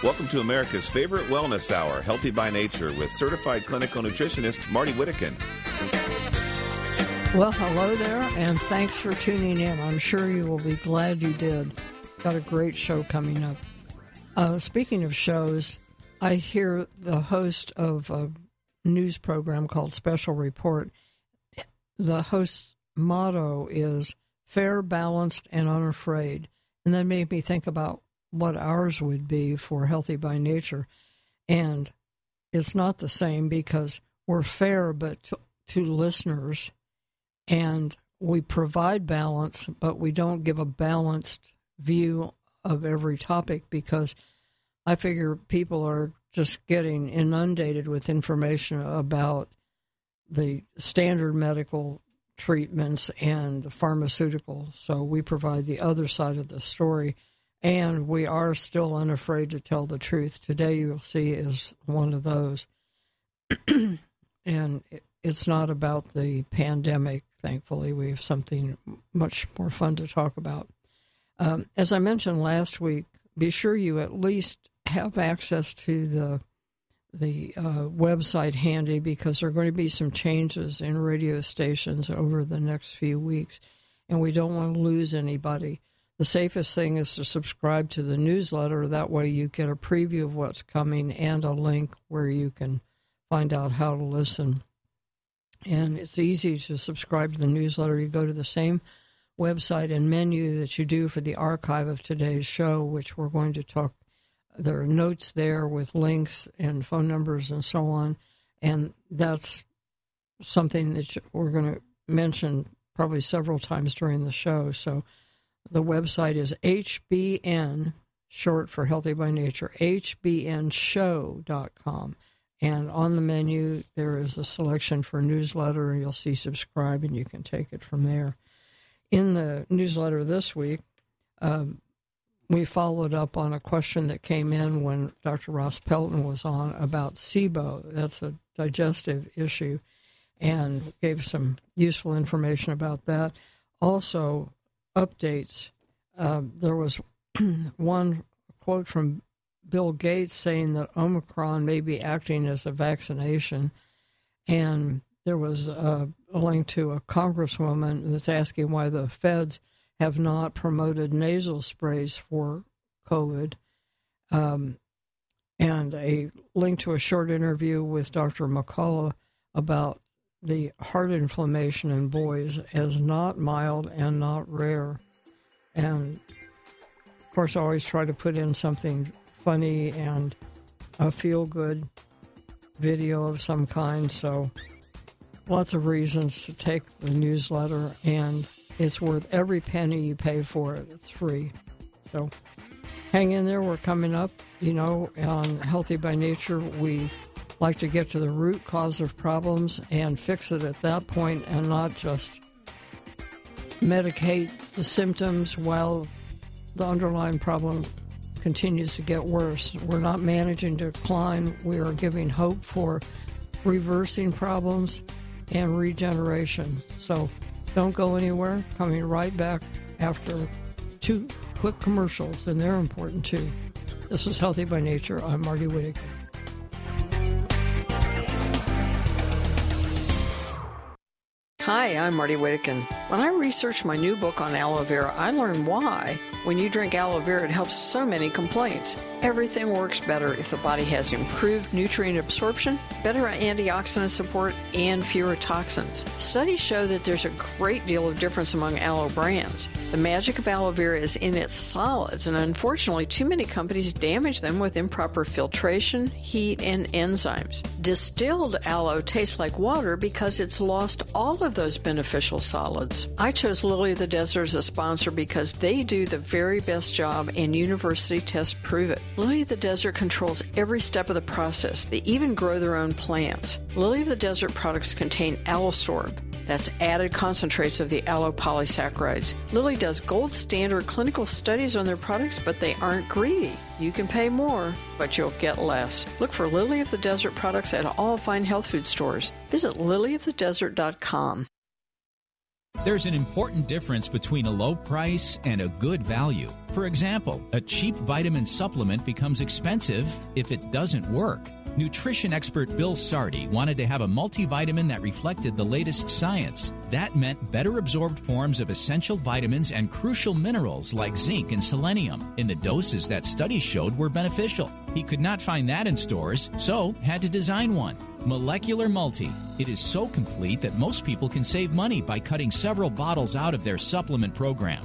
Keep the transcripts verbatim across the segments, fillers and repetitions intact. Welcome to America's favorite wellness hour, Healthy by Nature, with certified clinical nutritionist Marty Wittekin. Well, hello there, and thanks for tuning in. I'm sure you will be glad you did. Got a great show coming up. Uh, speaking of shows, I hear the host of a news program called Special Report. The host's motto is fair, balanced, and unafraid. And that made me think about what ours would be for Healthy by Nature. And it's not the same because we're fair but to, to listeners, and we provide balance, but we don't give a balanced view of every topic because I figure people are just getting inundated with information about the standard medical treatments and the pharmaceutical. So we provide the other side of the story. And we are still unafraid to tell the truth. Today, you'll see, is one of those. And it's not about the pandemic. Thankfully, we have something much more fun to talk about. Um, as I mentioned last week, be sure you at least have access to the, the uh, website handy because there are going to be some changes in radio stations over the next few weeks, and we don't want to lose anybody. The safest thing is to subscribe to the newsletter. That way you get a preview of what's coming and a link where you can find out how to listen. And it's easy to subscribe to the newsletter. You go to the same website and menu that you do for the archive of today's show, which we're going to talk. There are notes there with links and phone numbers and so on. And that's something that we're going to mention probably several times during the show. So the website is H B N, short for Healthy by Nature, H B N show dot com. And on the menu, there is a selection for newsletter, and you'll see subscribe, and you can take it from there. In the newsletter this week, um, we followed up on a question that came in when Doctor Ross Pelton was on about SIBO. That's a digestive issue, and gave some useful information about that. Also, updates. Uh, there was one quote from Bill Gates saying that Omicron may be acting as a vaccination, and there was a, a link to a congresswoman that's asking why the feds have not promoted nasal sprays for COVID, um, and a link to a short interview with Doctor McCullough about the heart inflammation in boys is not mild and not rare. And, of course, I always try to put in something funny and a feel-good video of some kind. So lots of reasons to take the newsletter, and it's worth every penny you pay for it. It's free. So hang in there. We're coming up, you know, on Healthy by Nature. We like to get to the root cause of problems and fix it at that point and not just medicate the symptoms while the underlying problem continues to get worse. We're not managing decline. We are giving hope for reversing problems and regeneration. So don't go anywhere. Coming right back after two quick commercials, and they're important too. This is Healthy by Nature. I'm Marty Whitaker. Hi, I'm Marty Wittekin. When I researched my new book on aloe vera, I learned why. When you drink aloe vera, it helps so many complaints. Everything works better if the body has improved nutrient absorption, better antioxidant support, and fewer toxins. Studies show that there's a great deal of difference among aloe brands. The magic of aloe vera is in its solids, and unfortunately, too many companies damage them with improper filtration, heat, and enzymes. Distilled aloe tastes like water because it's lost all of those beneficial solids. I chose Lily of the Desert as a sponsor because they do the very best job, and university tests prove it. Lily of the Desert controls every step of the process. They even grow their own plants. Lily of the Desert products contain allosorb, that's added concentrates of the aloe polysaccharides. Lily does gold standard clinical studies on their products, but they aren't greedy. You can pay more, but you'll get less. Look for Lily of the Desert products at all fine health food stores. Visit lily of the desert dot com. There's an important difference between a low price and a good value. For example, a cheap vitamin supplement becomes expensive if it doesn't work. Nutrition expert Bill Sardi wanted to have a multivitamin that reflected the latest science. That meant better absorbed forms of essential vitamins and crucial minerals like zinc and selenium in the doses that studies showed were beneficial. He could not find that in stores, so had to design one. Molecular Multi. It is so complete that most people can save money by cutting several bottles out of their supplement program.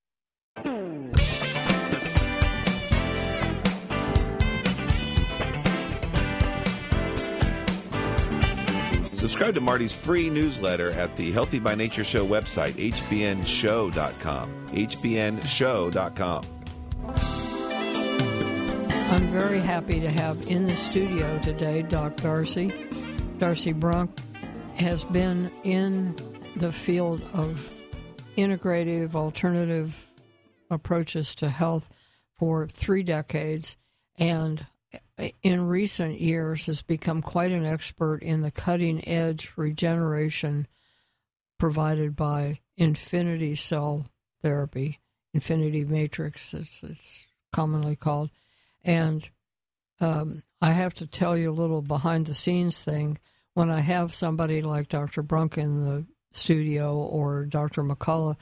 Subscribe to Marty's free newsletter at the Healthy by Nature Show website, H B N show dot com. H B N show dot com. I'm very happy to have in the studio today Doc Darcy. Darcy Brunk has been in the field of integrative, alternative approaches to health for three decades, and in recent years has become quite an expert in the cutting-edge regeneration provided by Infinity Cell Therapy, Infinity Matrix, as it's commonly called. And um, I have to tell you a little behind-the-scenes thing. When I have somebody like Doctor Brunk in the studio or Doctor McCullough,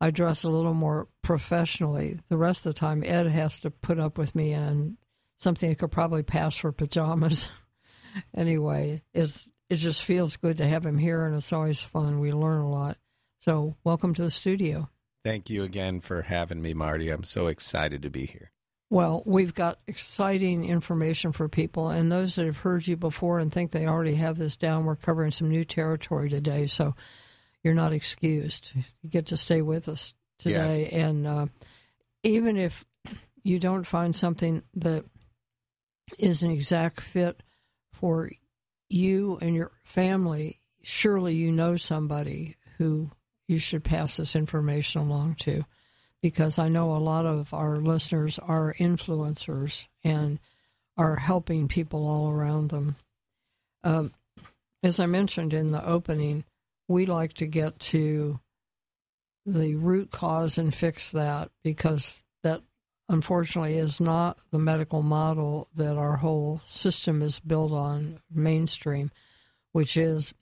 I dress a little more professionally. The rest of the time, Ed has to put up with me and something that could probably pass for pajamas. Anyway, it's, it just feels good to have him here, and it's always fun. We learn a lot. So welcome to the studio. Thank you again for having me, Marty. I'm so excited to be here. Well, we've got exciting information for people, and those that have heard you before and think they already have this down, we're covering some new territory today, so you're not excused. You get to stay with us today. Yes. And uh, even if you don't find something that is an exact fit for you and your family, surely you know somebody who you should pass this information along to, because I know a lot of our listeners are influencers and are helping people all around them. Um, as I mentioned in the opening, we like to get to the root cause and fix that, because that unfortunately is not the medical model that our whole system is built on, mainstream, which is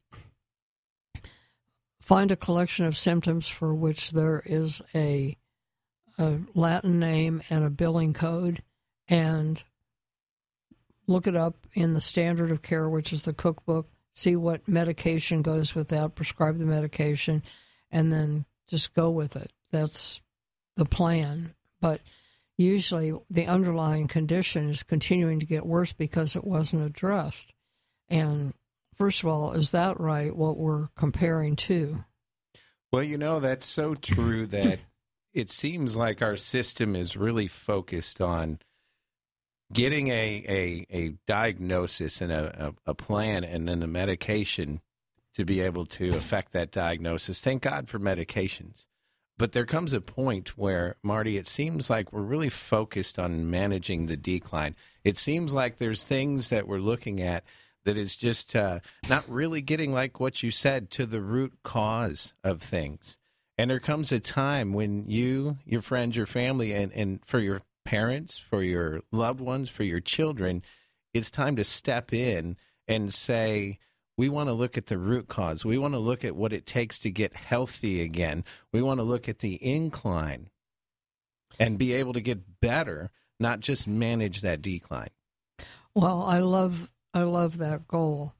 find a collection of symptoms for which there is a, a Latin name and a billing code, and look it up in the standard of care, which is the cookbook, see what medication goes with that, prescribe the medication, and then just go with it. That's the plan. But usually the underlying condition is continuing to get worse because it wasn't addressed. And first of all, is that right, what we're comparing to? Well, you know, that's so true that it seems like our system is really focused on getting a, a, a diagnosis and a, a plan and then the medication to be able to affect that diagnosis. Thank God for medications. But there comes a point where, Marty, it seems like we're really focused on managing the decline. It seems like there's things that we're looking at that is just uh, not really getting, like what you said, to the root cause of things. And there comes a time when you, your friends, your family, and, and for your parents, for your loved ones, for your children, it's time to step in and say, we want to look at the root cause. We want to look at what it takes to get healthy again. We want to look at the incline and be able to get better, not just manage that decline. Well, I love I love that goal.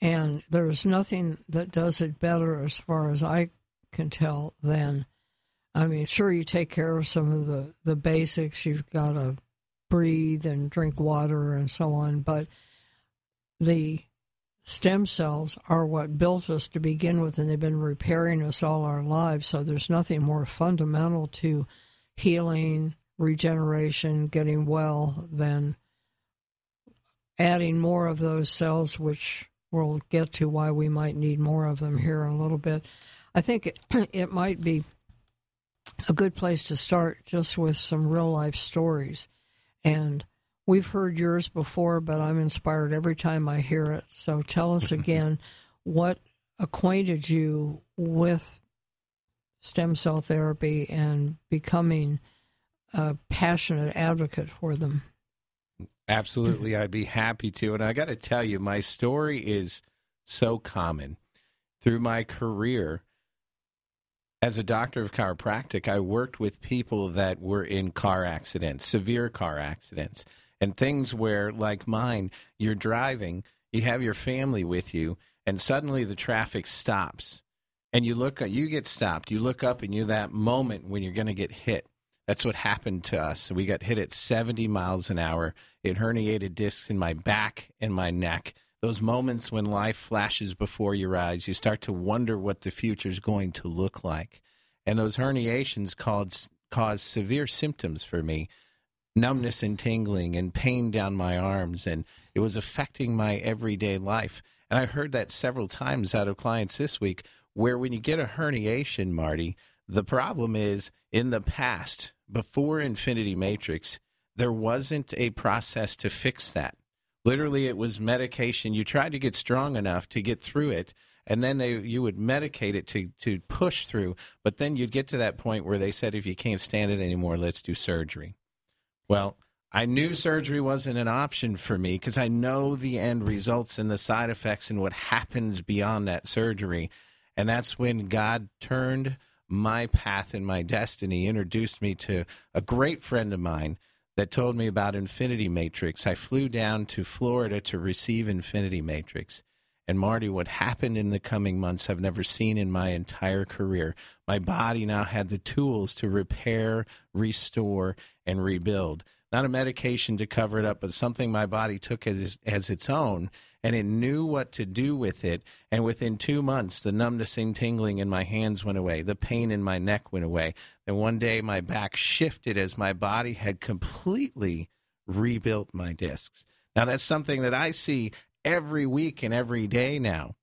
And there's nothing that does it better, as far as I can tell, than, I mean, sure, you take care of some of the, the basics. You've got to breathe and drink water and so on. But the stem cells are what built us to begin with, and they've been repairing us all our lives, so there's nothing more fundamental to healing, regeneration, getting well, then adding more of those cells, which we'll get to why we might need more of them here in a little bit. I think it, it might be a good place to start just with some real-life stories. And we've heard yours before, but I'm inspired every time I hear it. So tell us again what acquainted you with stem cell therapy and becoming a passionate advocate for them. Absolutely. I'd be happy to. And I got to tell you, my story is so common. Through my career as a doctor of chiropractic, I worked with people that were in car accidents, severe car accidents, and things where, like mine, you're driving, you have your family with you, and suddenly the traffic stops. And you look, you get stopped. You look up, and you're that moment when you're going to get hit. That's what happened to us. We got hit at seventy miles an hour. It herniated discs in my back and my neck. Those moments when life flashes before your eyes, you start to wonder what the future is going to look like. And those herniations caused, caused severe symptoms for me, numbness and tingling and pain down my arms, and it was affecting my everyday life. And I heard that several times out of clients this week, where when you get a herniation, Marty, the problem is in the past, before Infinity Matrix, there wasn't a process to fix that. Literally, it was medication. You tried to get strong enough to get through it, and then they you would medicate it to, to push through, but then you'd get to that point where they said, if you can't stand it anymore, let's do surgery. Well, I knew surgery wasn't an option for me because I know the end results and the side effects and what happens beyond that surgery. And that's when God turned my path and my destiny, introduced me to a great friend of mine that told me about Infinity Matrix. I flew down to Florida to receive Infinity Matrix. And Marty, what happened in the coming months I've never seen in my entire career. My body now had the tools to repair, restore, and rebuild. Not a medication to cover it up, but something my body took as as its own, and it knew what to do with it. And within two months, the numbness and tingling in my hands went away. The pain in my neck went away. Then one day, my back shifted as my body had completely rebuilt my discs. Now, that's something that I see every week and every day now,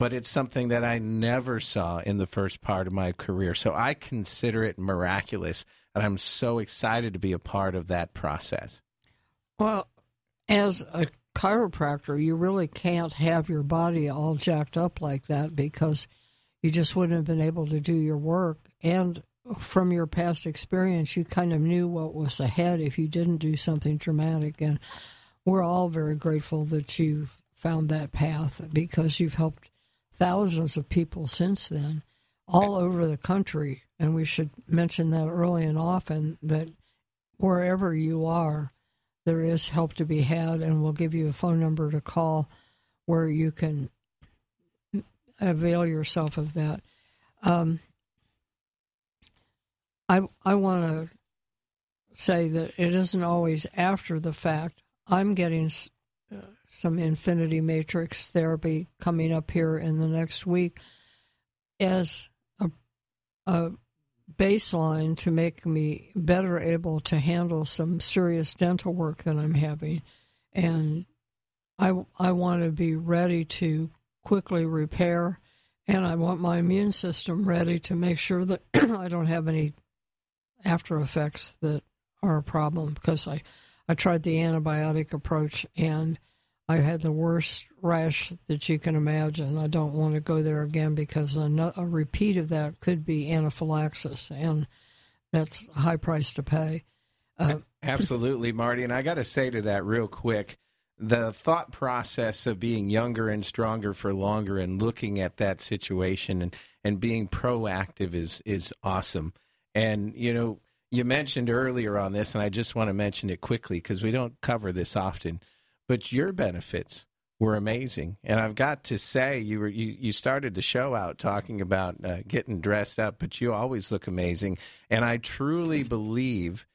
but it's something that I never saw in the first part of my career. So I consider it miraculous, and I'm so excited to be a part of that process. Well, as a chiropractor, you really can't have your body all jacked up like that because you just wouldn't have been able to do your work. And from your past experience, you kind of knew what was ahead if you didn't do something dramatic. And we're all very grateful that you found that path because you've helped thousands of people since then all over the country. And we should mention that early and often, that wherever you are, there is help to be had, and we'll give you a phone number to call where you can avail yourself of that. Um, I, I want to say that it isn't always after the fact. I'm getting uh, some Infinity Matrix therapy coming up here in the next week as a, a baseline to make me better able to handle some serious dental work that I'm having. And I, I want to be ready to quickly repair, and I want my immune system ready to make sure that I don't have any after effects that are a problem, because I, I tried the antibiotic approach and I had the worst rash that you can imagine. I don't want to go there again because a, a repeat of that could be anaphylaxis, and that's a high price to pay. Uh, Absolutely, Marty. And I got to say to that real quick, the thought process of being younger and stronger for longer and looking at that situation and, and being proactive is, is awesome. And, you know, you mentioned earlier on this, and I just want to mention it quickly because we don't cover this often, but your benefits were amazing. And I've got to say, you were you, you started the show out talking about uh, getting dressed up, but you always look amazing. And I truly believe,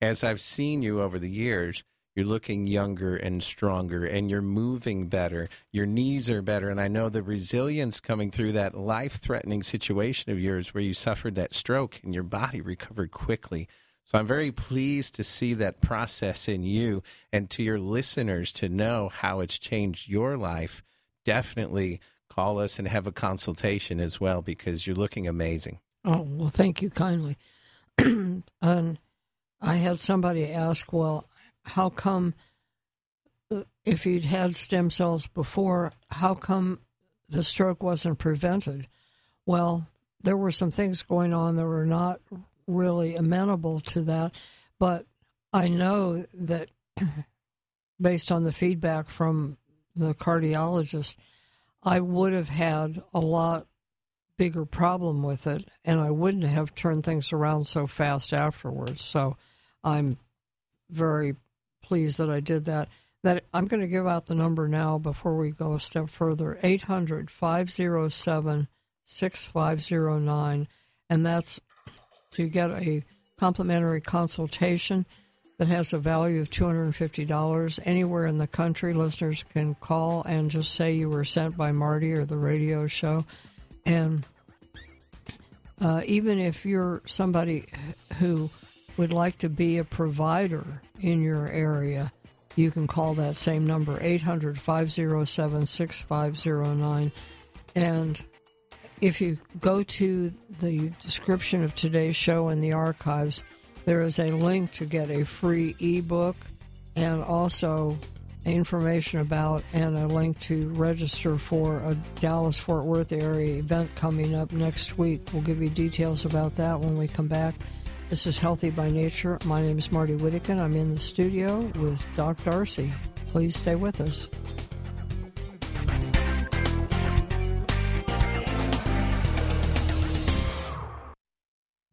as I've seen you over the years, you're looking younger and stronger, and you're moving better. Your knees are better. And I know the resilience coming through that life-threatening situation of yours where you suffered that stroke and your body recovered quickly. So I'm very pleased to see that process in you, and to your listeners to know how it's changed your life. Definitely call us and have a consultation as well, because you're looking amazing. Oh, well, thank you kindly. And I had somebody ask, well, how come if you'd had stem cells before, how come the stroke wasn't prevented? Well, there were some things going on that were not really amenable to that, but I know that based on the feedback from the cardiologist, I would have had a lot bigger problem with it, and I wouldn't have turned things around so fast afterwards. So I'm very pleased that I did that. That I'm going to give out the number now before we go a step further, eight hundred, five oh seven, six five oh nine, and that's to get a complimentary consultation that has a value of two hundred fifty dollars. Anywhere in the country, listeners can call and just say you were sent by Marty or the radio show. And uh, even if you're somebody who would like to be a provider in your area, you can call that same number, eight hundred, five oh seven, six five oh nine. And if you go to the description of today's show in the archives, there is a link to get a free ebook and also information about and a link to register for a Dallas-Fort Worth area event coming up next week. We'll give you details about that when we come back. This is Healthy by Nature. My name is Marty Wittekin. I'm in the studio with Doc Darcy. Please stay with us.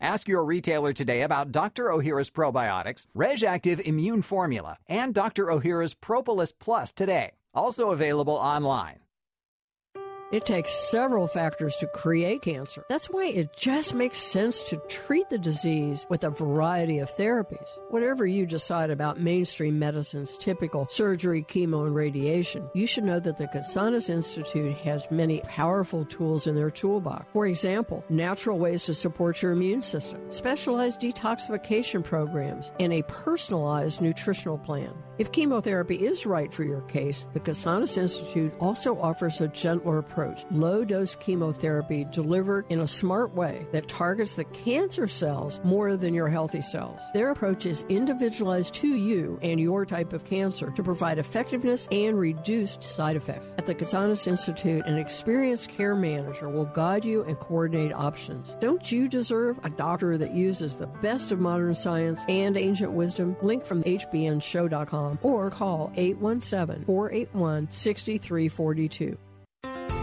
Ask your retailer today about Doctor Ohhira's Probiotics, RegActive Immune Formula, and Doctor Ohhira's Propolis Plus today. Also available online. It takes several factors to create cancer. That's why it just makes sense to treat the disease with a variety of therapies. Whatever you decide about mainstream medicine's typical surgery, chemo, and radiation, you should know that the Kazanis Institute has many powerful tools in their toolbox. For example, natural ways to support your immune system, specialized detoxification programs, and a personalized nutritional plan. If chemotherapy is right for your case, the Kazanis Institute also offers a gentler approach. Approach. Low-dose chemotherapy delivered in a smart way that targets the cancer cells more than your healthy cells. Their approach is individualized to you and your type of cancer to provide effectiveness and reduced side effects. At the Kazanis Institute, an experienced care manager will guide you and coordinate options. Don't you deserve a doctor that uses the best of modern science and ancient wisdom? Link from H B N show dot com or call eight one seven, four eight one, six three four two.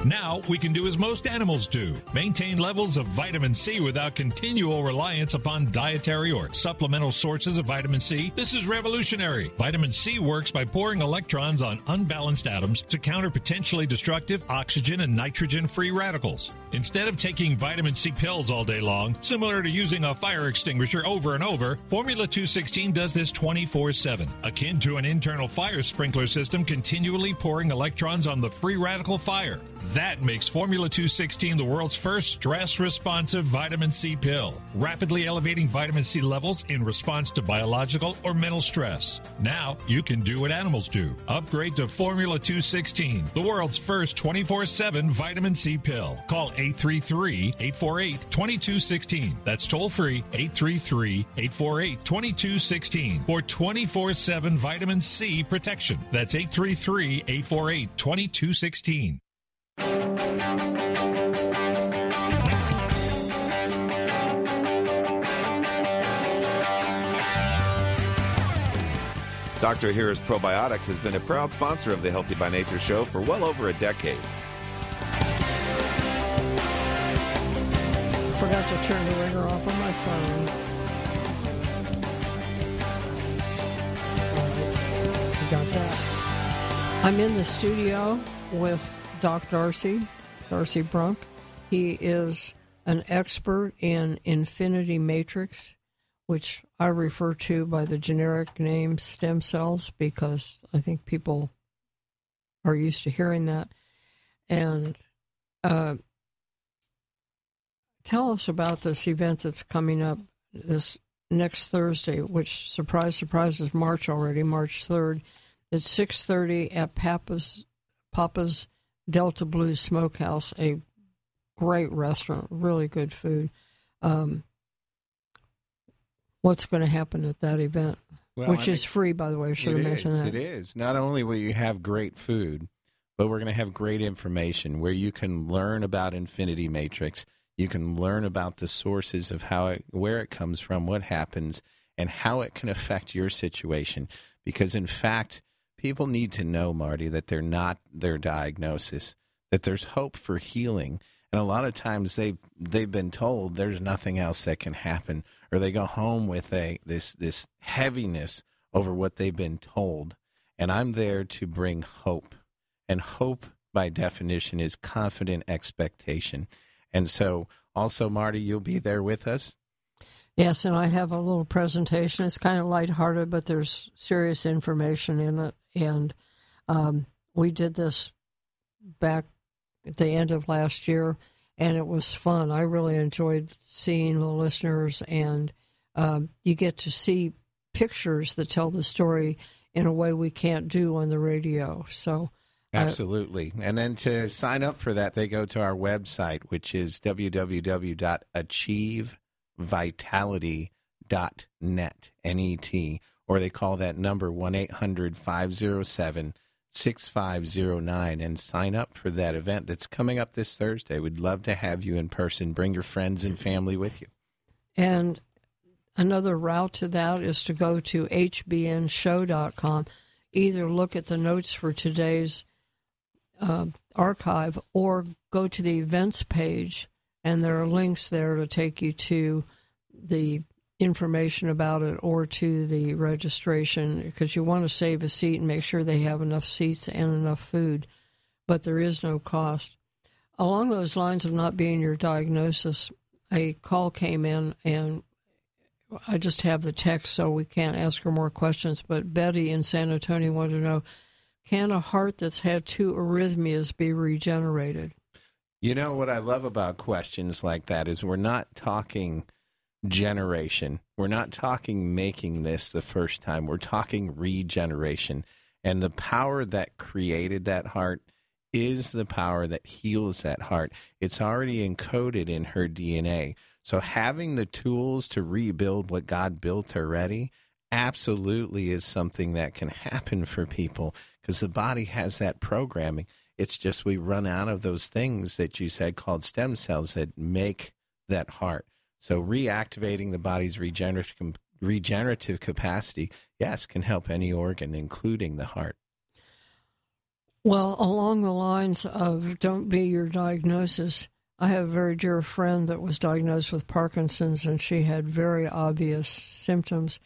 Now we can do as most animals do. Maintain levels of vitamin C without continual reliance upon dietary or supplemental sources of vitamin C. This is revolutionary. Vitamin C works by pouring electrons on unbalanced atoms to counter potentially destructive oxygen and nitrogen free radicals. Instead of taking vitamin C pills all day long, similar to using a fire extinguisher over and over, Formula two sixteen does this twenty-four seven, akin to an internal fire sprinkler system continually pouring electrons on the free radical fire. That makes Formula two sixteen the world's first stress-responsive vitamin C pill, rapidly elevating vitamin C levels in response to biological or mental stress. Now you can do what animals do. Upgrade to Formula two sixteen, the world's first twenty-four seven vitamin C pill. Call eight three three, eight four eight, two two one six. That's toll-free, eight three three, eight four eight, two two one six for twenty-four seven vitamin C protection. That's eight three three, eight four eight, two two one six. Doctor Ohhira's Probiotics has been a proud sponsor of the Healthy by Nature show for well over a decade. Forgot to turn the ringer off on my phone. I got that. I'm in the studio with Doc Darcy, Darcy Brunk. He is an expert in Infinity Matrix, which I refer to by the generic name stem cells because I think people are used to hearing that. And uh, tell us about this event that's coming up this next Thursday, which, surprise, surprise, is March already, March third. It's six thirty at Papa's Papa's Delta Blue Smokehouse, a great restaurant, really good food. Um, what's going to happen at that event, well, which I is free, by the way? I should have mentioned that. It is. Not only will you have great food, but we're going to have great information where you can learn about Infinity Matrix. You can learn about the sources of how it, where it comes from, what happens, and how it can affect your situation. Because, in fact, people need to know, Marty, that they're not their diagnosis, that there's hope for healing. And a lot of times they've, they've been told there's nothing else that can happen, or they go home with a this this heaviness over what they've been told. And I'm there to bring hope. And hope, by definition, is confident expectation. And so also, Marty, you'll be there with us? Yes, and I have a little presentation. It's kind of lighthearted, but there's serious information in it. And um, we did this back at the end of last year, and it was fun. I really enjoyed seeing the listeners, and um, you get to see pictures that tell the story in a way we can't do on the radio. So uh, absolutely. And then to sign up for that, they go to our website, which is w w w dot achieve vitality dot net, N E T. Or they call that number one eight hundred, five oh seven, six five oh nine and sign up for that event that's coming up this Thursday. We'd love to have you in person. Bring your friends and family with you. And another route to that is to go to H B N show dot com. Either look at the notes for today's uh, archive or go to the events page, and there are links there to take you to the information about it or to the registration, because you want to save a seat and make sure they have enough seats and enough food, but there is no cost. Along those lines of not being your diagnosis, a call came in, and I just have the text, so we can't ask her more questions, but Betty in San Antonio wanted to know, can a heart that's had two arrhythmias be regenerated? You know what I love about questions like that is we're not talking generation. We're not talking making this the first time. We're talking regeneration. And the power that created that heart is the power that heals that heart. It's already encoded in her D N A. So having the tools to rebuild what God built already absolutely is something that can happen for people, because the body has that programming. It's just we run out of those things that you said called stem cells that make that heart. So reactivating the body's regenerative regenerative capacity, yes, can help any organ, including the heart. Well, along the lines of don't be your diagnosis, I have a very dear friend that was diagnosed with Parkinson's, and she had very obvious symptoms.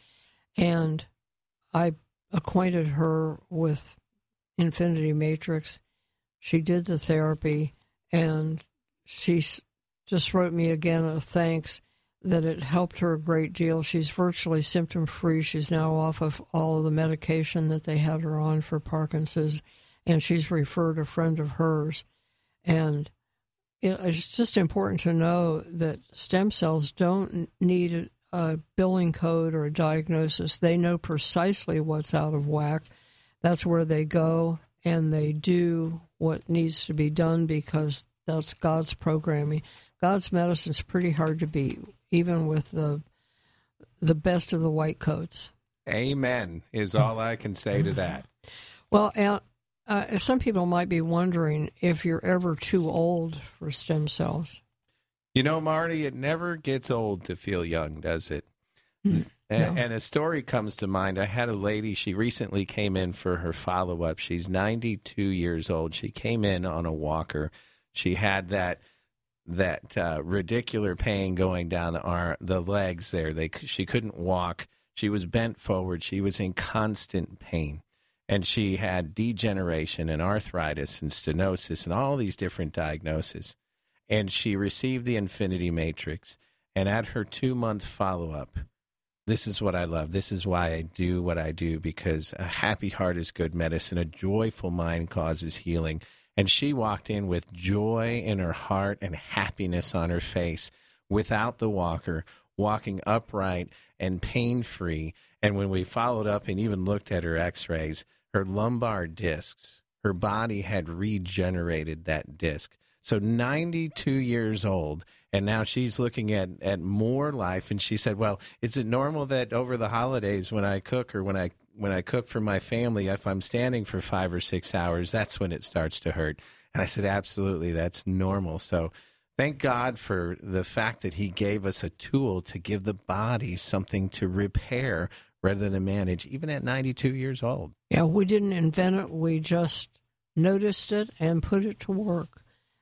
And I acquainted her with Infinity Matrix. She did the therapy, and she just wrote me again a thanks that it helped her a great deal. She's virtually symptom-free. She's now off of all of the medication that they had her on for Parkinson's, and she's referred a friend of hers. And it's just important to know that stem cells don't need a billing code or a diagnosis. They know precisely what's out of whack. That's where they go, and they do what needs to be done because that's God's programming. God's medicine's pretty hard to beat, even with the the best of the white coats. Amen is all I can say to that. Well, and uh, some people might be wondering if you're ever too old for stem cells. You know, Marty, it never gets old to feel young, does it? Mm, and, no. and a story comes to mind. I had a lady, she recently came in for her follow-up. She's ninety-two years old. She came in on a walker. She had that that uh, radicular pain going down our, the legs there. They She couldn't walk. She was bent forward. She was in constant pain. And she had degeneration and arthritis and stenosis and all these different diagnoses. And she received the Infinity Matrix. And at her two-month follow-up, this is what I love. This is why I do what I do, because a happy heart is good medicine. A joyful mind causes healing. And she walked in with joy in her heart and happiness on her face without the walker, walking upright and pain-free. And when we followed up and even looked at her x-rays, her lumbar discs, her body had regenerated that disc. So ninety-two years old, and now she's looking at, at more life. And she said, well, is it normal that over the holidays when I cook or when I when I cook for my family, if I'm standing for five or six hours, that's when it starts to hurt? And I said, absolutely, that's normal. So thank God for the fact that he gave us a tool to give the body something to repair rather than manage, even at ninety-two years old. Yeah, we didn't invent it. We just noticed it and put it to work.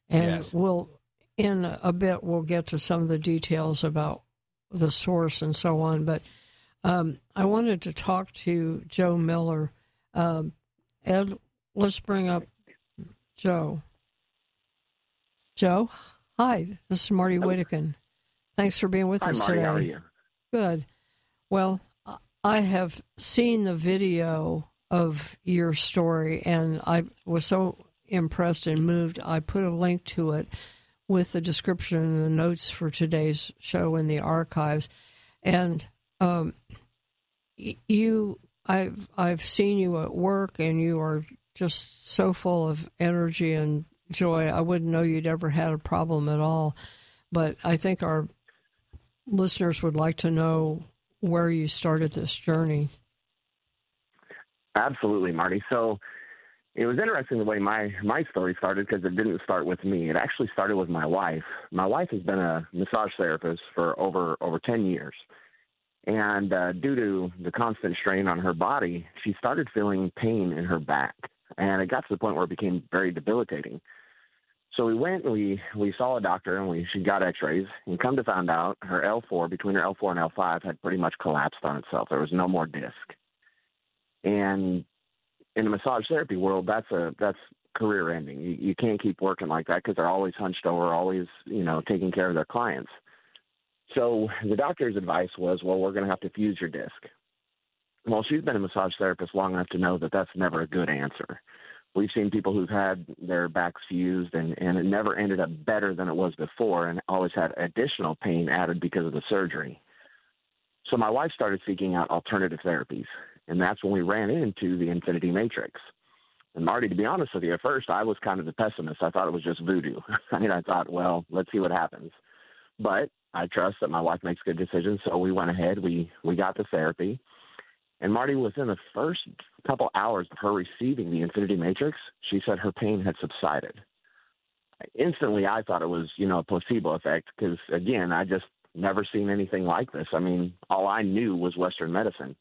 And yes. we'll, in a bit, we'll get to some of the details about the source and so on. But um, I wanted to talk to Joe Miller. Um, Ed, let's bring up Joe. Joe, hi. This is Marty Wittekin. Thanks for being with hi, us Marty, today. How are you? Good. Well, I have seen the video of your story, and I was so impressed and moved. I put a link to it with the description and the notes for today's show in the archives. And um, you, I've I've seen you at work, and you are just so full of energy and joy. I wouldn't know you'd ever had a problem at all. But I think our listeners would like to know where you started this journey. Absolutely, Marty. So it was interesting the way my, my story started, because it didn't start with me. It actually started with my wife. My wife has been a massage therapist for over, over ten years. And uh, due to the constant strain on her body, she started feeling pain in her back. And it got to the point where it became very debilitating. So we went and we, we saw a doctor, and we she got x-rays. And come to find out, her L four, between her L four and L five, had pretty much collapsed on itself. There was no more disc. And in the massage therapy world, that's a that's career ending. You, you can't keep working like that because they're always hunched over, always, you know, taking care of their clients. So the doctor's advice was, well, we're going to have to fuse your disc. Well, she's been a massage therapist long enough to know that that's never a good answer. We've seen people who've had their backs fused, and, and it never ended up better than it was before, and always had additional pain added because of the surgery. So my wife started seeking out alternative therapies. And that's when we ran into the Infinity Matrix. And Marty, to be honest with you, at first I was kind of the pessimist. I thought it was just voodoo. I mean, I thought, well, let's see what happens. But I trust that my wife makes good decisions, so we went ahead. We we got the therapy. And Marty, within the first couple hours of her receiving the Infinity Matrix, she said her pain had subsided. Instantly, I thought it was, you know, a placebo effect because, again, I just never seen anything like this. I mean, all I knew was Western medicine.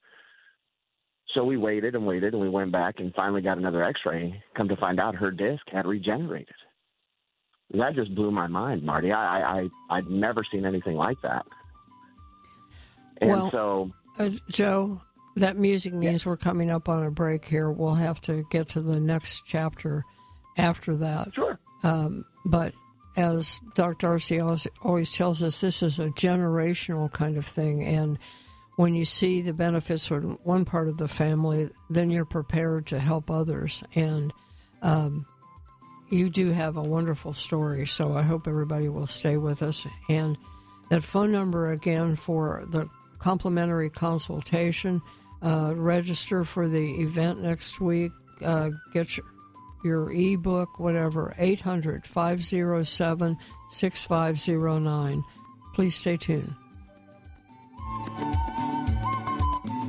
So we waited and waited, and we went back and finally got another x-ray. Come to find out, her disc had regenerated. That just blew my mind, Marty. I, I, I'd never seen anything like that. And well, so, uh, Joe, that music means yeah. we're coming up on a break here. We'll have to get to the next chapter after that. Sure. Um, but as Doctor Darcy always tells us, this is a generational kind of thing, and when you see the benefits from one part of the family, then you're prepared to help others. And um, you do have a wonderful story, so I hope everybody will stay with us. And that phone number again for the complimentary consultation, uh, register for the event next week, uh, get your, your e-book, whatever, eight hundred, five oh seven, six five oh nine. Please stay tuned.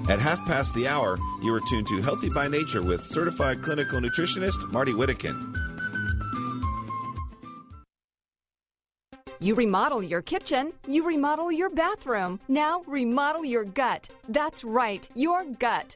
At half past the hour, you are tuned to Healthy by Nature with certified clinical nutritionist Marty Wittekin. You remodel your kitchen, you remodel your bathroom. Now remodel your gut. That's right, your gut.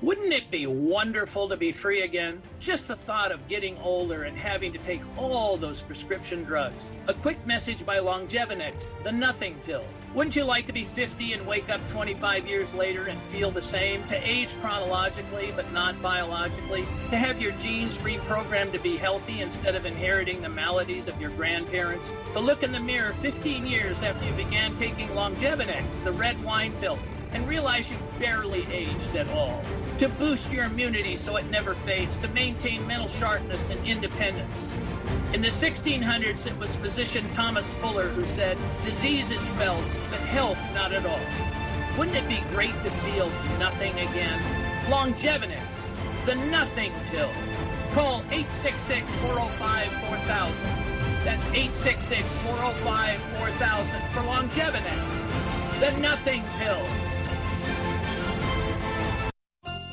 Wouldn't it be wonderful to be free again? Just the thought of getting older and having to take all those prescription drugs. A quick message by Longevinex, the nothing pill. Wouldn't you like to be fifty and wake up twenty-five years later and feel the same? To age chronologically but not biologically? To have your genes reprogrammed to be healthy instead of inheriting the maladies of your grandparents? To look in the mirror fifteen years after you began taking Longevinex, the red wine pill, and realize you barely aged at all. To boost your immunity so it never fades, to maintain mental sharpness and independence. In the sixteen hundreds, it was physician Thomas Fuller who said, "Disease is felt, but health not at all." Wouldn't it be great to feel nothing again? Longevinex, the nothing pill. Call eight six six, four oh five, four thousand. That's eight six six, four oh five, four thousand for Longevinex, the nothing pill.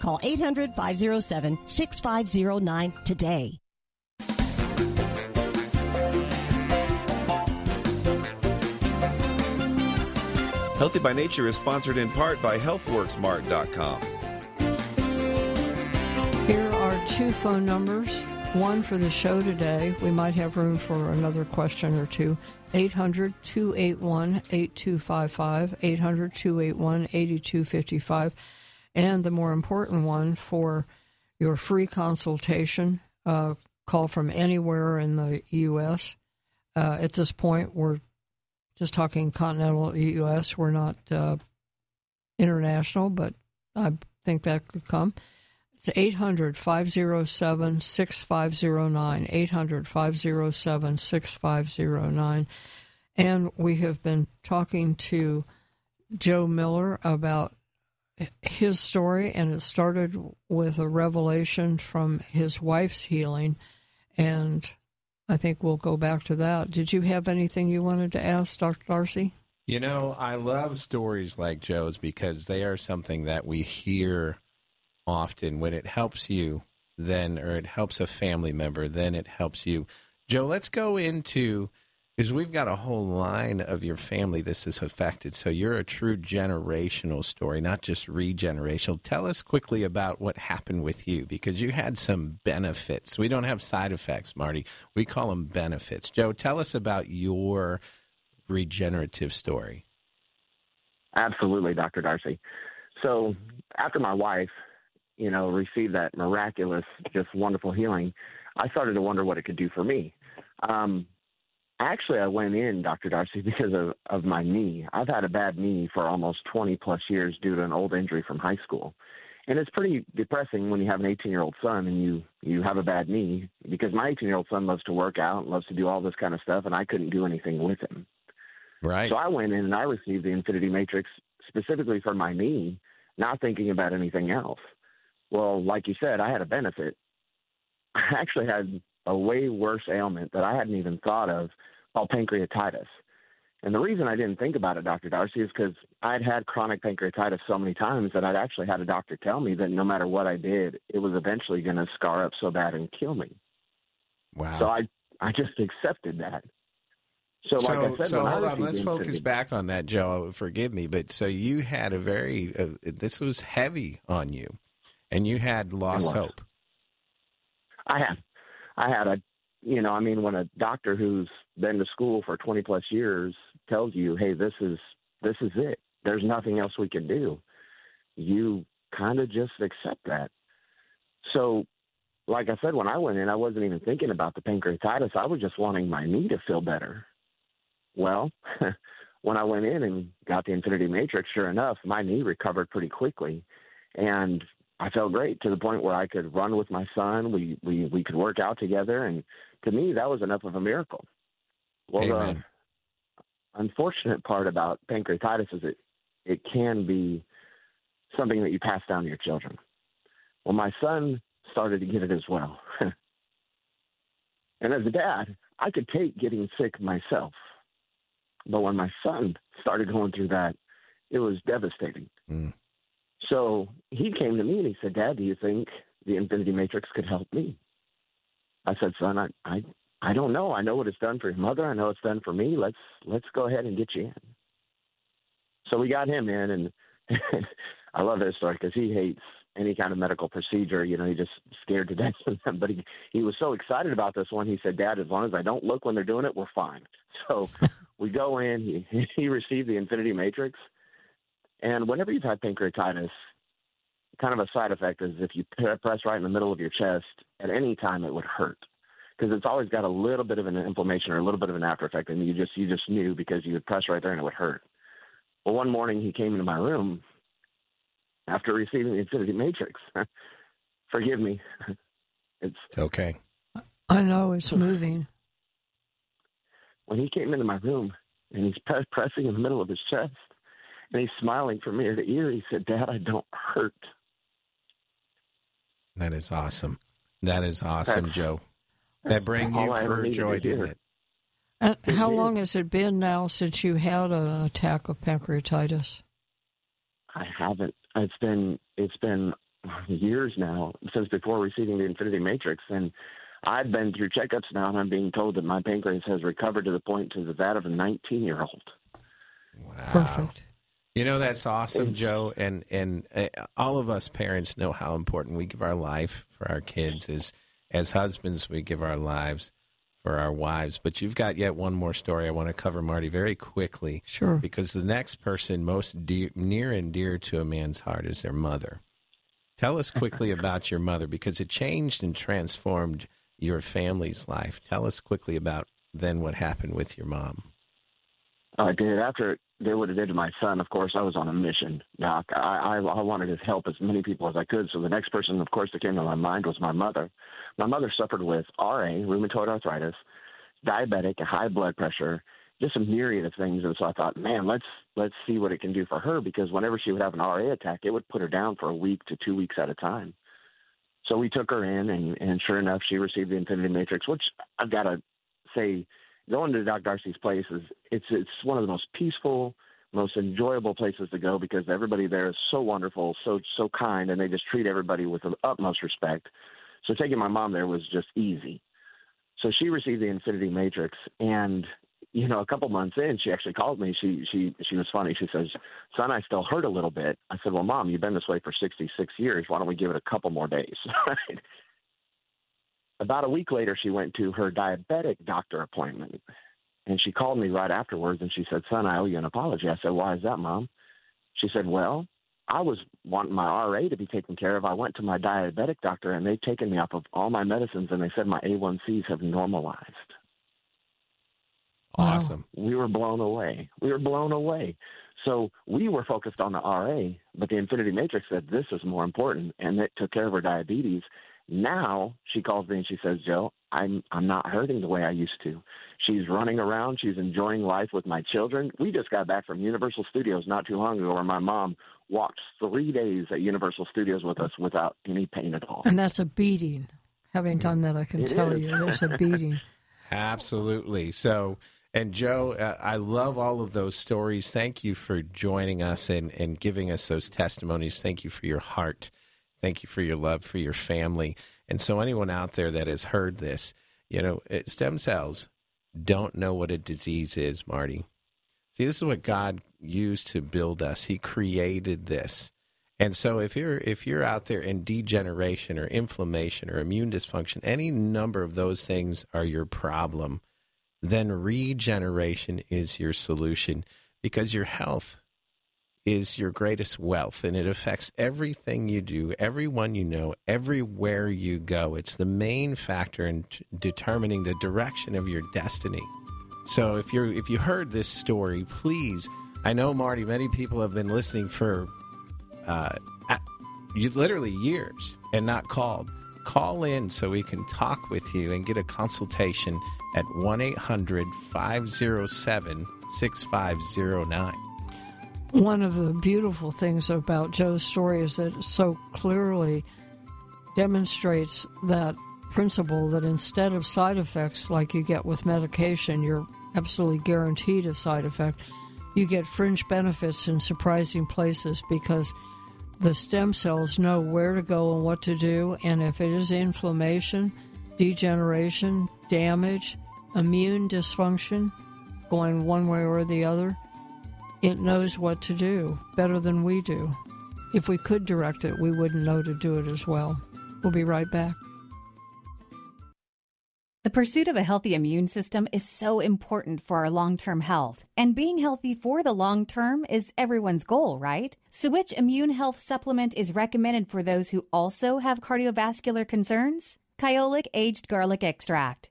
Call eight hundred, five oh seven, six five oh nine today. Healthy by Nature is sponsored in part by Health Works Mart dot com. Here are two phone numbers. One for the show today. We might have room for another question or two. eight hundred, two eight one, eight two five five, eight hundred, two eight one, eight two five five. And the more important one for your free consultation, uh, call from anywhere in the U S Uh, at this point, we're just talking continental U S We're not uh, international, but I think that could come. It's eight hundred, five oh seven, six five oh nine, eight hundred, five oh seven, six five oh nine. And we have been talking to Joe Miller about his story, and it started with a revelation from his wife's healing, and I think we'll go back to that. Did you have anything you wanted to ask, Doctor Darcy? You know, I love stories like Joe's because they are something that we hear often. When it helps you, then, or it helps a family member, then it helps you. Joe, let's go into, Because we've got a whole line of your family this is affected. So you're a true generational story, not just regenerational. Tell us quickly about what happened with you, because you had some benefits. We don't have side effects, Marty. We call them benefits. Joe, tell us about your regenerative story. Absolutely, Doctor Darcy. So after my wife, you know, received that miraculous, just wonderful healing, I started to wonder what it could do for me. Um, Actually, I went in, Doctor Darcy, because of, of my knee. I've had a bad knee for almost twenty plus years due to an old injury from high school. And it's pretty depressing when you have an eighteen-year-old son and you, you have a bad knee, because my eighteen-year-old son loves to work out, loves to do all this kind of stuff, and I couldn't do anything with him. Right. So I went in and I received the Infinity Matrix specifically for my knee, not thinking about anything else. Well, like you said, I had a benefit. I actually had a way worse ailment that I hadn't even thought of, called pancreatitis. And the reason I didn't think about it, Doctor Darcy, is because I'd had chronic pancreatitis so many times that I'd actually had a doctor tell me that no matter what I did, it was eventually going to scar up so bad and kill me. Wow. So I, I just accepted that. So, so like I said, so hold on, let's focus back on that, Joe. Forgive me, but so you had a very, uh, this was heavy on you, and you had lost hope. I have. I had a, you know, I mean, when a doctor who's been to school for twenty plus years tells you, hey, this is, this is it, there's nothing else we can do, you kind of just accept that. So like I said, when I went in, I wasn't even thinking about the pancreatitis. I was just wanting my knee to feel better. Well, when I went in and got the Infinity Matrix, sure enough, my knee recovered pretty quickly. And I felt great, to the point where I could run with my son. We, we, we could work out together. And to me, that was enough of a miracle. Well, Amen. The unfortunate part about pancreatitis is it, it can be something that you pass down to your children. Well, my son started to get it as well. And as a dad, I could take getting sick myself. But when my son started going through that, it was devastating. Mm. So he came to me and he said, Dad, do you think the Infinity Matrix could help me? I said, son, I, I I don't know. I know what it's done for your mother. I know it's done for me. Let's let's go ahead and get you in. So we got him in, and I love this story because he hates any kind of medical procedure. You know, he just scared to death of them. But he, he was so excited about this one. He said, Dad, as long as I don't look when they're doing it, we're fine. So we go in. He, he received the Infinity Matrix. And whenever you've had pancreatitis, kind of a side effect is if you press right in the middle of your chest, at any time it would hurt, because it's always got a little bit of an inflammation or a little bit of an after effect, and you just you just knew because you would press right there and it would hurt. Well, one morning he came into my room after receiving the Infinity Matrix. Forgive me. It's, it's okay. I know, it's moving. When he came into my room and he's pre- pressing in the middle of his chest, and he's smiling from ear to ear, he said, Dad, I don't hurt. That is awesome. That is awesome, That's, Joe. That bring you pure joy, didn't it? And it how did. long has it been now since you had an attack of pancreatitis? I haven't. It's been it's been years now since before receiving the Infinity Matrix, and I've been through checkups now, and I'm being told that my pancreas has recovered to the point to that of a nineteen-year-old. Wow. Perfect. You know, that's awesome, Joe, and and uh, all of us parents know how important we give our life for our kids. As, as husbands, we give our lives for our wives. But you've got yet one more story I want to cover, Marty, very quickly. Sure. Because the next person most dear, near and dear to a man's heart is their mother. Tell us quickly about your mother, because it changed and transformed your family's life. Tell us quickly about then what happened with your mom. I did. After they would have did to my son, of course, I was on a mission, Doc. I, I, I wanted to help as many people as I could. So the next person, of course, that came to my mind was my mother. My mother suffered with R A, rheumatoid arthritis, diabetic, high blood pressure, just a myriad of things. And so I thought, man, let's let's see what it can do for her, because whenever she would have an R A attack, it would put her down for a week to two weeks at a time. So we took her in, and, and sure enough, she received the Infinity Matrix, which I've got to say, going to Doctor Darcy's place is it's it's one of the most peaceful, most enjoyable places to go, because everybody there is so wonderful, so so kind, and they just treat everybody with the utmost respect. So taking my mom there was just easy. So she received the Infinity Matrix, and you know, a couple months in, she actually called me. She she she was funny. She says, "Son, I still hurt a little bit." I said, "Well, Mom, you've been this way for sixty-six years. Why don't we give it a couple more days?" Right? About a week later, she went to her diabetic doctor appointment, and she called me right afterwards, and she said, "Son, I owe you an apology." I said, "Why is that, Mom?" She said, "Well, I was wanting my R A to be taken care of. I went to my diabetic doctor, and they've taken me off of all my medicines, and they said my A one C's have normalized." Awesome. Wow. We were blown away. We were blown away. So we were focused on the R A, but the Infinity Matrix said this is more important, and it took care of her diabetes. Now she calls me and she says, "Joe, I'm I'm not hurting the way I used to." She's running around. She's enjoying life with my children. We just got back from Universal Studios not too long ago, where my mom walked three days at Universal Studios with us without any pain at all. And that's a beating. Having done that, I can it tell is. you, it's a beating. Absolutely. So. And, Joe, uh, I love all of those stories. Thank you for joining us and, and giving us those testimonies. Thank you for your heart. Thank you for your love for your family. And so anyone out there that has heard this, you know, it, stem cells don't know what a disease is, Marty. See, this is what God used to build us. He created this. And so if you're if you're out there in degeneration or inflammation or immune dysfunction, any number of those things are your problem, then regeneration is your solution, because your health is your greatest wealth, and it affects everything you do, everyone you know, everywhere you go. It's the main factor in t- determining the direction of your destiny. So if you're if you heard this story, please, I know, Marty, many people have been listening for uh, literally years and not called. Call in so we can talk with you and get a consultation at one eight hundred five oh seven six five oh nine. One of the beautiful things about Joe's story is that it so clearly demonstrates that principle that instead of side effects like you get with medication, you're absolutely guaranteed a side effect, you get fringe benefits in surprising places because the stem cells know where to go and what to do, and if it is inflammation, degeneration, damage, immune dysfunction, going one way or the other, it knows what to do better than we do. If we could direct it, we wouldn't know to do it as well. We'll be right back. The pursuit of a healthy immune system is so important for our long-term health. And being healthy for the long term is everyone's goal, right? So which immune health supplement is recommended for those who also have cardiovascular concerns? Kyolic Aged Garlic Extract.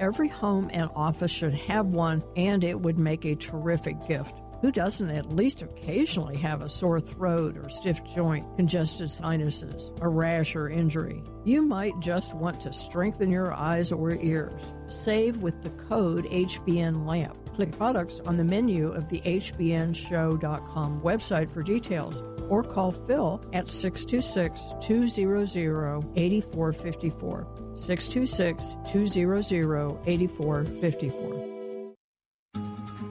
Every home and office should have one, and it would make a terrific gift. Who doesn't at least occasionally have a sore throat or stiff joint, congested sinuses, a rash or injury? You might just want to strengthen your eyes or ears. Save with the code H B N LAMP. Click products on the menu of the H B N show dot com website for details, or call Phil at six two six two zero zero eight four five four. six two six two zero zero eight four five four.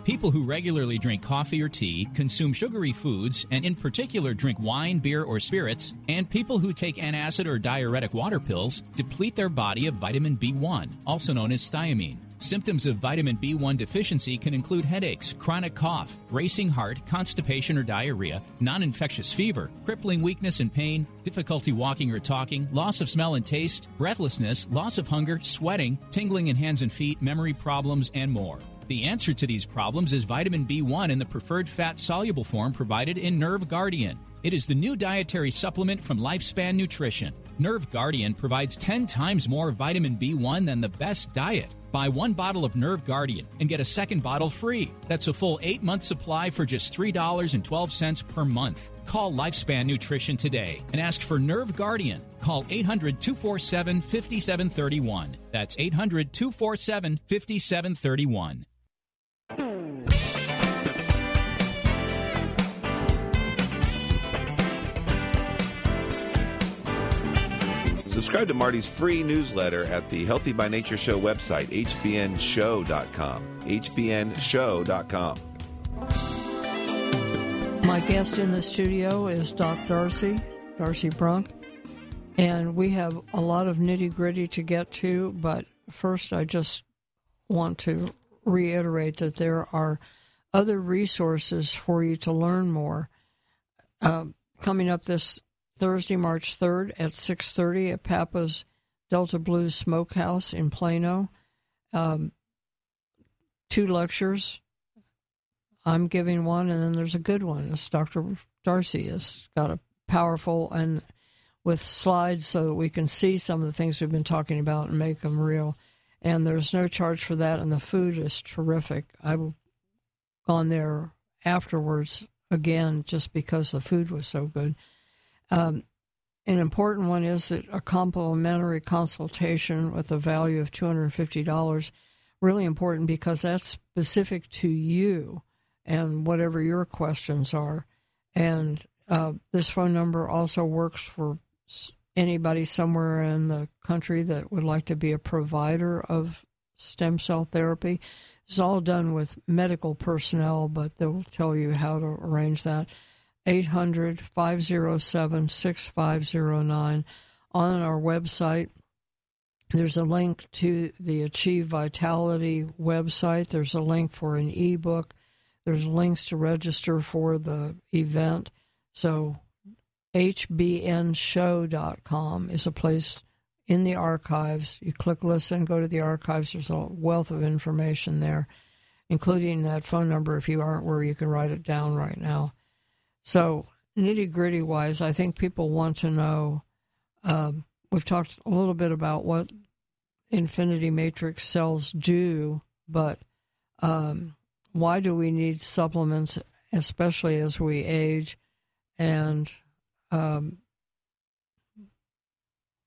People who regularly drink coffee or tea, consume sugary foods, and in particular drink wine, beer, or spirits, and people who take antacid or diuretic water pills deplete their body of vitamin B one, also known as thiamine. Symptoms of vitamin B one deficiency can include headaches, chronic cough, racing heart, constipation or diarrhea, non-infectious fever, crippling weakness and pain, difficulty walking or talking, loss of smell and taste, breathlessness, loss of hunger, sweating, tingling in hands and feet, memory problems, and more. The answer to these problems is vitamin B one in the preferred fat-soluble form provided in Nerve Guardian. It is the new dietary supplement from Lifespan Nutrition. Nerve Guardian provides ten times more vitamin B one than the best diet. Buy one bottle of Nerve Guardian and get a second bottle free. That's a full eight-month supply for just three dollars and twelve cents per month. Call Lifespan Nutrition today and ask for Nerve Guardian. Call eight hundred, two four seven, five seven three one. That's eight hundred, two four seven, five seven three one. Subscribe to Marty's free newsletter at the Healthy by Nature Show website, H B N show dot com. H B N show dot com. My guest in the studio is Doctor Darcy, Darcy Brunk, and we have a lot of nitty-gritty to get to, but first I just want to reiterate that there are other resources for you to learn more. Uh, coming up this Thursday, March third at six thirty at Papa's Delta Blue Smokehouse in Plano. Um, two lectures. I'm giving one, and then there's a good one. It's Doctor Darcy has got a powerful and with slides so that we can see some of the things we've been talking about and make them real. And there's no charge for that, and the food is terrific. I've gone there afterwards again just because the food was so good. Um, an important one is that a complimentary consultation with a value of two hundred fifty dollars, really important because that's specific to you and whatever your questions are. And uh, this phone number also works for anybody somewhere in the country that would like to be a provider of stem cell therapy. It's all done with medical personnel, but they'll tell you how to arrange that. eight hundred, five oh seven, six five oh nine. On our website, there's a link to the Achieve Vitality website. There's a link for an ebook. There's links to register for the event. So H B N show dot com is a place in the archives. You click listen, go to the archives. There's a wealth of information there, including that phone number if you aren't where you can write it down right now. So nitty-gritty wise, I think people want to know, um, we've talked a little bit about what infinity matrix cells do, but um, why do we need supplements, especially as we age? And um,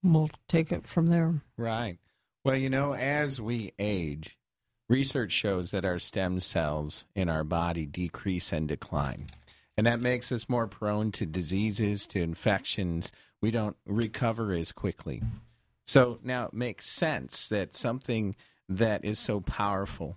we'll take it from there. Right. Well, you know, as we age, research shows that our stem cells in our body decrease and decline. And that makes us more prone to diseases, to infections. We don't recover as quickly. So now it makes sense that something that is so powerful,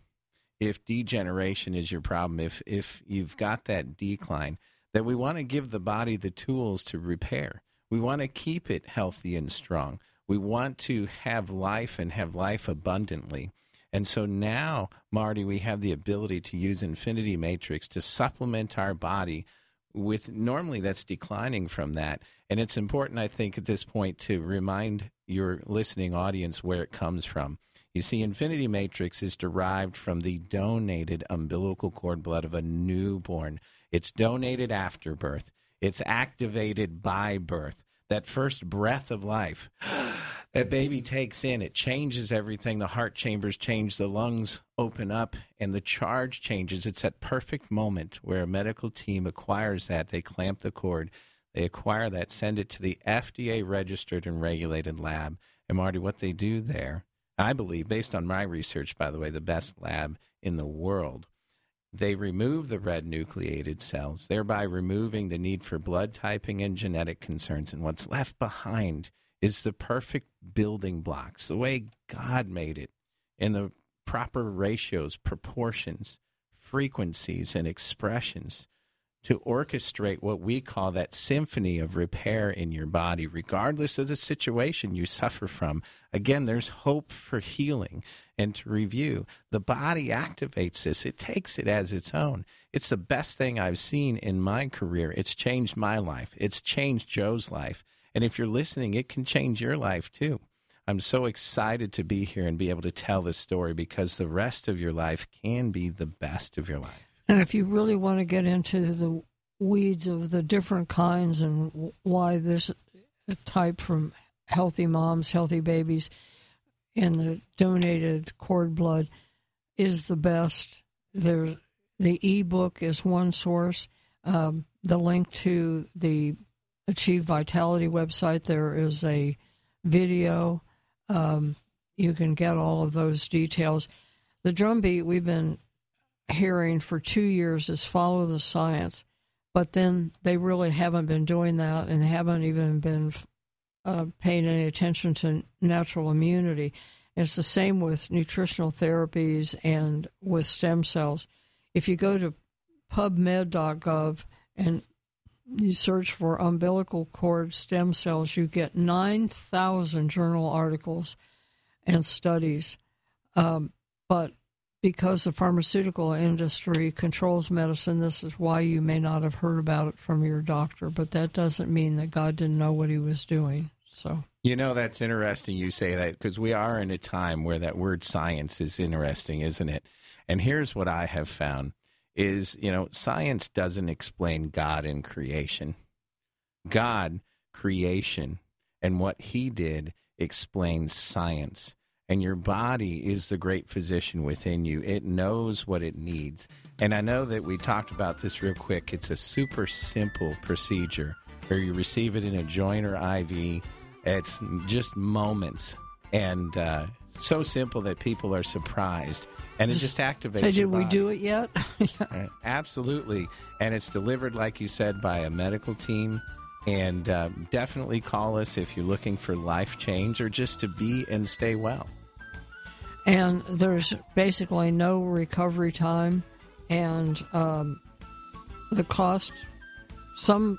if degeneration is your problem, if if you've got that decline, that we want to give the body the tools to repair. We want to keep it healthy and strong. We want to have life and have life abundantly. And so now, Marty, we have the ability to use Infinity Matrix to supplement our body with normally that's declining from that. And it's important, I think, at this point to remind your listening audience where it comes from. You see, Infinity Matrix is derived from the donated umbilical cord blood of a newborn. It's donated after birth. It's activated by birth. That first breath of life that baby takes in, it changes everything. The heart chambers change, the lungs open up, and the charge changes. It's that perfect moment where a medical team acquires that. They clamp the cord. They acquire that, send it to the F D A-registered and regulated lab. And, Marty, what they do there, I believe, based on my research, by the way, the best lab in the world, they remove the red nucleated cells, thereby removing the need for blood typing and genetic concerns. And what's left behind is the perfect building blocks, the way God made it, in the proper ratios, proportions, frequencies, and expressions to orchestrate what we call that symphony of repair in your body, regardless of the situation you suffer from. Again, there's hope for healing. And to review, the body activates this. It takes it as its own. It's the best thing I've seen in my career. It's changed my life. It's changed Joe's life. And if you're listening, it can change your life too. I'm so excited to be here and be able to tell this story because the rest of your life can be the best of your life. And if you really want to get into the weeds of the different kinds and why this type from Healthy Moms, Healthy Babies, and the donated cord blood is the best, there's, the e-book is one source. Um, the link to the Achieve Vitality website, there is a video. Um, you can get all of those details. The drumbeat we've been hearing for two years is follow the science, but then they really haven't been doing that and haven't even been uh, paying any attention to natural immunity. And it's the same with nutritional therapies and with stem cells. If you go to pub med dot gov and you search for umbilical cord stem cells, you get nine thousand journal articles and studies. Um, but because the pharmaceutical industry controls medicine, this is why you may not have heard about it from your doctor. But that doesn't mean that God didn't know what he was doing. So, you know, that's interesting you say that, because we are in a time where that word science is interesting, isn't it? And here's what I have found is, you know, science doesn't explain God in creation. God, creation, and what he did explains science. And your body is the great physician within you. It knows what it needs. And I know that we talked about this real quick. It's a super simple procedure where you receive it in a joint or I V. It's just moments. And uh, so simple that people are surprised. And it just activates so did your body. We do it yet? Yeah. Absolutely. And it's delivered, like you said, by a medical team. And uh, definitely call us if you're looking for life change or just to be and stay well. And there's basically no recovery time. And um, the cost, some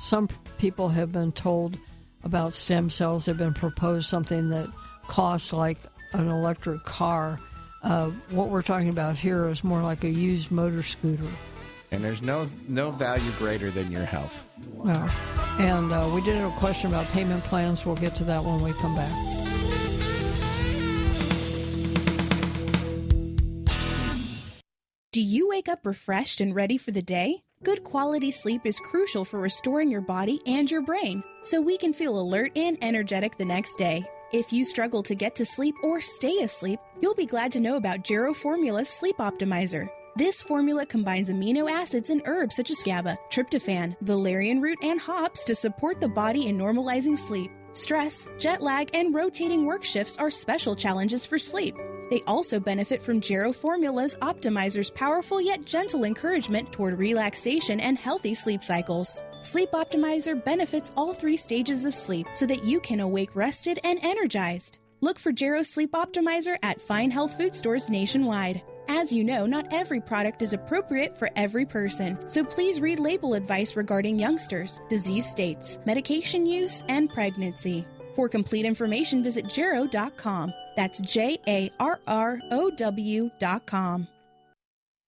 some people have been told about stem cells, have been proposed something that costs like an electric car. Uh, what we're talking about here is more like a used motor scooter. And there's no no value greater than your health. Wow. And uh, we did have a question about payment plans. We'll get to that when we come back. Do you wake up refreshed and ready for the day? Good quality sleep is crucial for restoring your body and your brain, so we can feel alert and energetic the next day. If you struggle to get to sleep or stay asleep, you'll be glad to know about Gero Formula Sleep Optimizer. This formula combines amino acids and herbs such as GABA, tryptophan, valerian root, and hops to support the body in normalizing sleep. Stress, jet lag, and rotating work shifts are special challenges for sleep. They also benefit from Gero Formula's Optimizer's powerful yet gentle encouragement toward relaxation and healthy sleep cycles. Sleep Optimizer benefits all three stages of sleep so that you can awake rested and energized. Look for Gero Sleep Optimizer at fine health food stores nationwide. As you know, not every product is appropriate for every person, so please read label advice regarding youngsters, disease states, medication use, and pregnancy. For complete information, visit Gero dot com. That's J A R R O W dot com.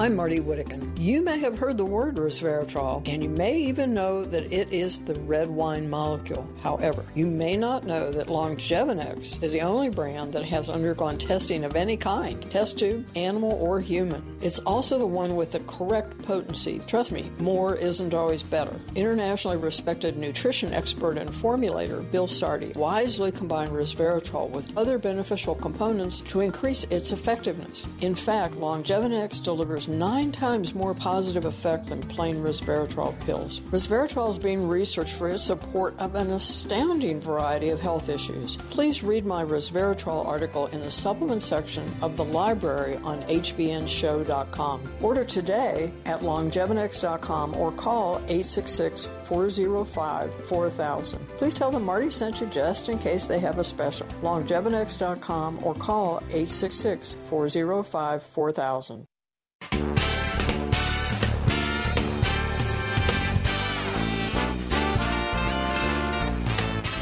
I'm Marty Wittekin. You may have heard the word resveratrol, and you may even know that it is the red wine molecule. However, you may not know that Longevinex is the only brand that has undergone testing of any kind, test tube, animal, or human. It's also the one with the correct potency. Trust me, more isn't always better. Internationally respected nutrition expert and formulator Bill Sardi wisely combined resveratrol with other beneficial components to increase its effectiveness. In fact, Longevinex delivers nine times more positive effect than plain resveratrol pills. Resveratrol is being researched for its support of an astounding variety of health issues. Please read my resveratrol article in the supplement section of the library on H B N show dot com. Order today at Longevinex dot com or call eight six six, four oh five, four thousand. Please tell them Marty sent you just in case they have a special. Longevinex dot com or call eight six six, four oh five, four thousand.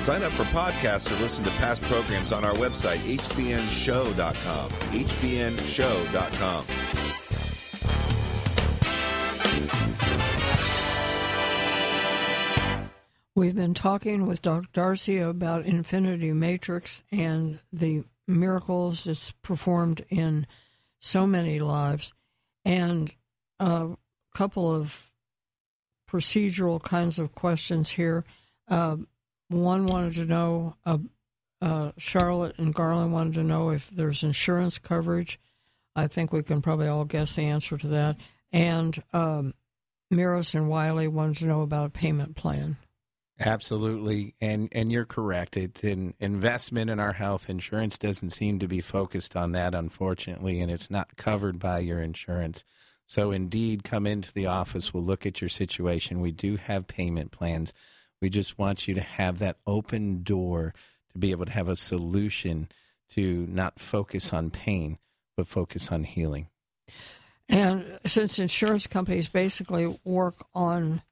Sign up for podcasts or listen to past programs on our website, H B N show dot com. H B N show dot com. We've been talking with Doctor Darcy about Infinity Matrix and the miracles it's performed in so many lives, and a couple of procedural kinds of questions here. Uh, one wanted to know, uh, uh, Charlotte and Garland wanted to know if there's insurance coverage. I think we can probably all guess the answer to that. And um, Miros and Wiley wanted to know about a payment plan. Absolutely, and and you're correct. It's an investment in our health. Insurance doesn't seem to be focused on that, unfortunately, and it's not covered by your insurance. So indeed, come into the office. We'll look at your situation. We do have payment plans. We just want you to have that open door to be able to have a solution to not focus on pain, but focus on healing. And since insurance companies basically work on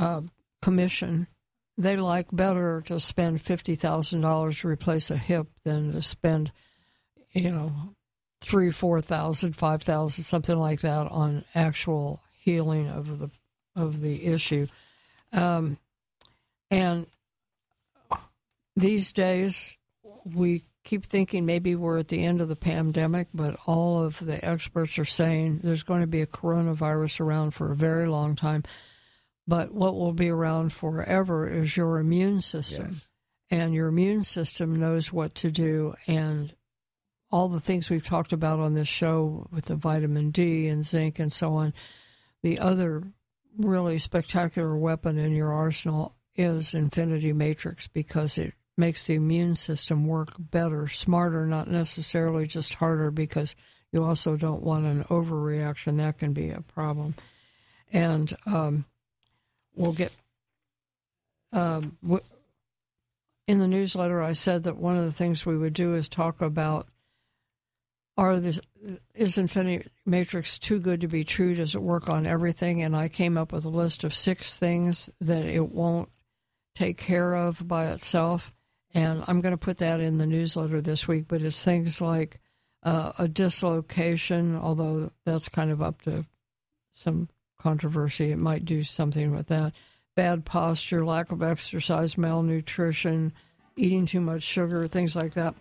uh, commission, they like better to spend fifty thousand dollars to replace a hip than to spend, you know, three, four thousand, five thousand, something like that on actual healing of the of the issue. Um, and these days, we keep thinking maybe we're at the end of the pandemic, but all of the experts are saying there's going to be a coronavirus around for a very long time. But what will be around forever is your immune system. Yes. And your immune system knows what to do. And all the things we've talked about on this show with the vitamin D and zinc and so on, the other really spectacular weapon in your arsenal is Infinity Matrix, because it makes the immune system work better, smarter, not necessarily just harder, because you also don't want an overreaction. That can be a problem. And um We'll get, um, w- in the newsletter, I said that one of the things we would do is talk about, are this, is Infinity Matrix too good to be true? Does it work on everything? And I came up with a list of six things that it won't take care of by itself. And I'm going to put that in the newsletter this week, but it's things like uh, a dislocation, although that's kind of up to some controversy. It might do something with that. Bad posture, lack of exercise, malnutrition, eating too much sugar, things like that.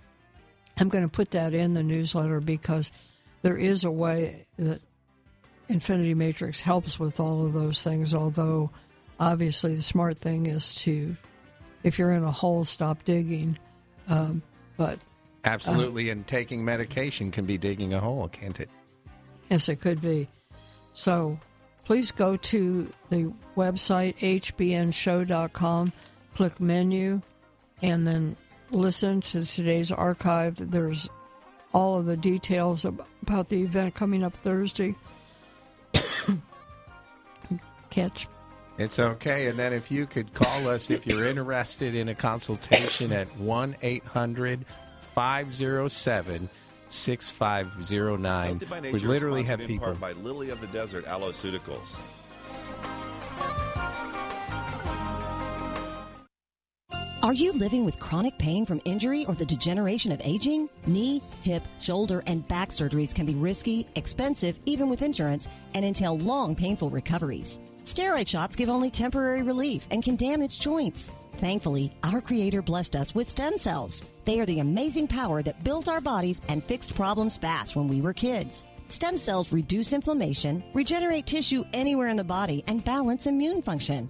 I'm going to put that in the newsletter because there is a way that Infinity Matrix helps with all of those things, although obviously the smart thing is to, if you're in a hole, stop digging. Um, but Absolutely, uh, and taking medication can be digging a hole, can't it? Yes, it could be. So please go to the website, H B N show dot com, click menu, and then listen to today's archive. There's all of the details about the event coming up Thursday. Catch. It's okay. And then if you could call us if you're interested in a consultation at one eight hundred, five oh seven, five oh seven. six five zero nine. We literally have people. In part by Lily of the Desert Alloceuticals. Are you living with chronic pain from injury or the degeneration of aging? Knee, hip, shoulder, and back surgeries can be risky, expensive, even with insurance, and entail long, painful recoveries. Steroid shots give only temporary relief and can damage joints. Thankfully, our Creator blessed us with stem cells. They are the amazing power that built our bodies and fixed problems fast when we were kids. Stem cells reduce inflammation, regenerate tissue anywhere in the body, and balance immune function.